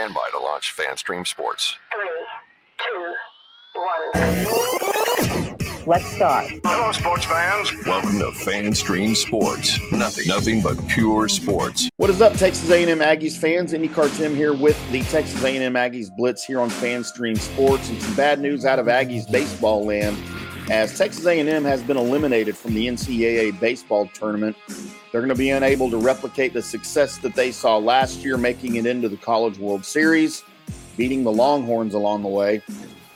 Stand by to launch FanStream Sports. 3, 2, 1. Let's start. Hello, sports fans. Welcome to FanStream Sports. Nothing but pure sports. What is up, Texas A&M Aggies fans? IndyCar Tim here with the Texas A&M Aggies Blitz here on FanStream Sports. And some bad news out of Aggies baseball land, as Texas A&M has been eliminated from the NCAA baseball tournament. They're going to be unable to replicate the success that they saw last year, making it into the College World Series, beating the Longhorns along the way,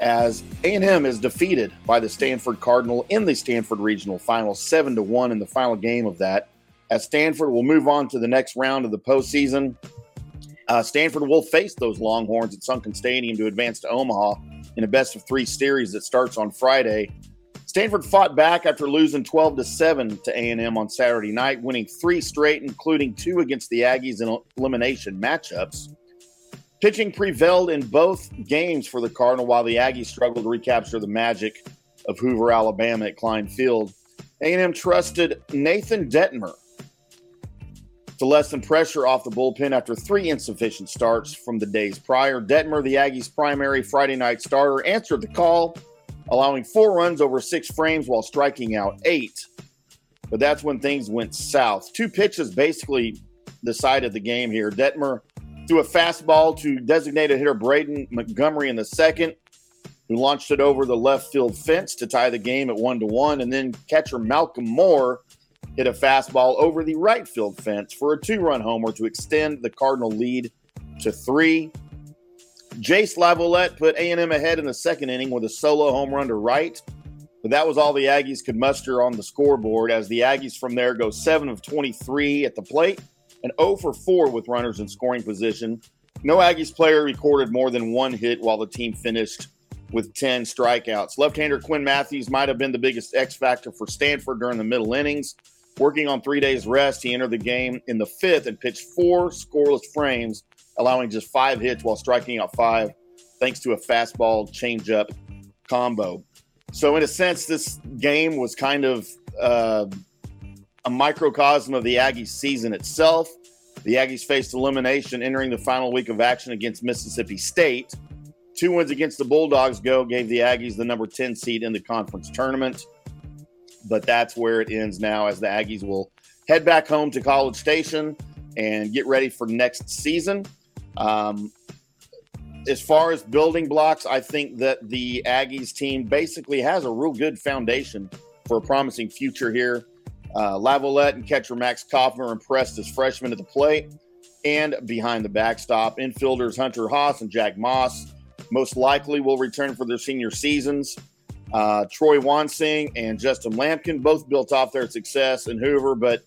as A&M is defeated by the Stanford Cardinal in the Stanford Regional Final, 7-1 in the final game of that. As Stanford will move on to the next round of the postseason, Stanford will face those Longhorns at Sunken Stadium to advance to Omaha in a best-of-3 series that starts on Friday. Stanford fought back after losing 12-7 to A&M on Saturday night, winning 3 straight, including 2 against the Aggies in elimination matchups. Pitching prevailed in both games for the Cardinal, while the Aggies struggled to recapture the magic of Hoover, Alabama at Klein Field. A&M trusted Nathan Detmer to lessen pressure off the bullpen after 3 insufficient starts from the days prior. Detmer, the Aggies' primary Friday night starter, answered the call, allowing 4 runs over 6 frames while striking out 8. But that's when things went south. 2 pitches basically decided the game here. Detmer threw a fastball to designated hitter Braden Montgomery in the second, who launched it over the left field fence to tie the game at 1-1. And then catcher Malcolm Moore hit a fastball over the right field fence for a 2-run homer to extend the Cardinal lead to 3. Jace LaViolette put A&M ahead in the second inning with a solo home run to right, but that was all the Aggies could muster on the scoreboard, as the Aggies from there go 7 of 23 at the plate and 0 for 4 with runners in scoring position. No Aggies player recorded more than 1 hit, while the team finished with 10 strikeouts. Left-hander Quinn Matthews might have been the biggest X factor for Stanford during the middle innings. Working on 3 days rest, he entered the game in the 5th and pitched 4 scoreless frames, allowing just 5 hits while striking out 5, thanks to a fastball changeup combo. So in a sense, this game was kind of a microcosm of the Aggies season itself. The Aggies faced elimination entering the final week of action against Mississippi State. 2 wins against the Bulldogs gave the Aggies the number 10 seed in the conference tournament. But that's where it ends now, as the Aggies will head back home to College Station and get ready for next season. As far as building blocks, I think that the Aggies team basically has a real good foundation for a promising future here. LaViolette and catcher Max Kaufman impressed as freshmen at the plate and behind the backstop. Infielders Hunter Haas and Jack Moss most likely will return for their senior seasons. Troy Wansing and Justin Lampkin both built off their success in Hoover, but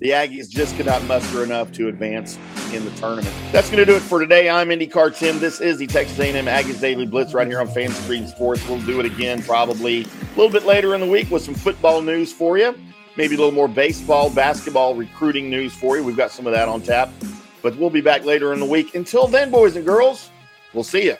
the Aggies just could not muster enough to advance in the tournament. That's going to do it for today. I'm IndyCar Tim. This is the Texas A&M Aggies Daily Blitz right here on FanStream Sports. We'll do it again probably a little bit later in the week with some football news for you, maybe a little more baseball, basketball, recruiting news for you. We've got some of that on tap, but we'll be back later in the week. Until then, boys and girls, we'll see you.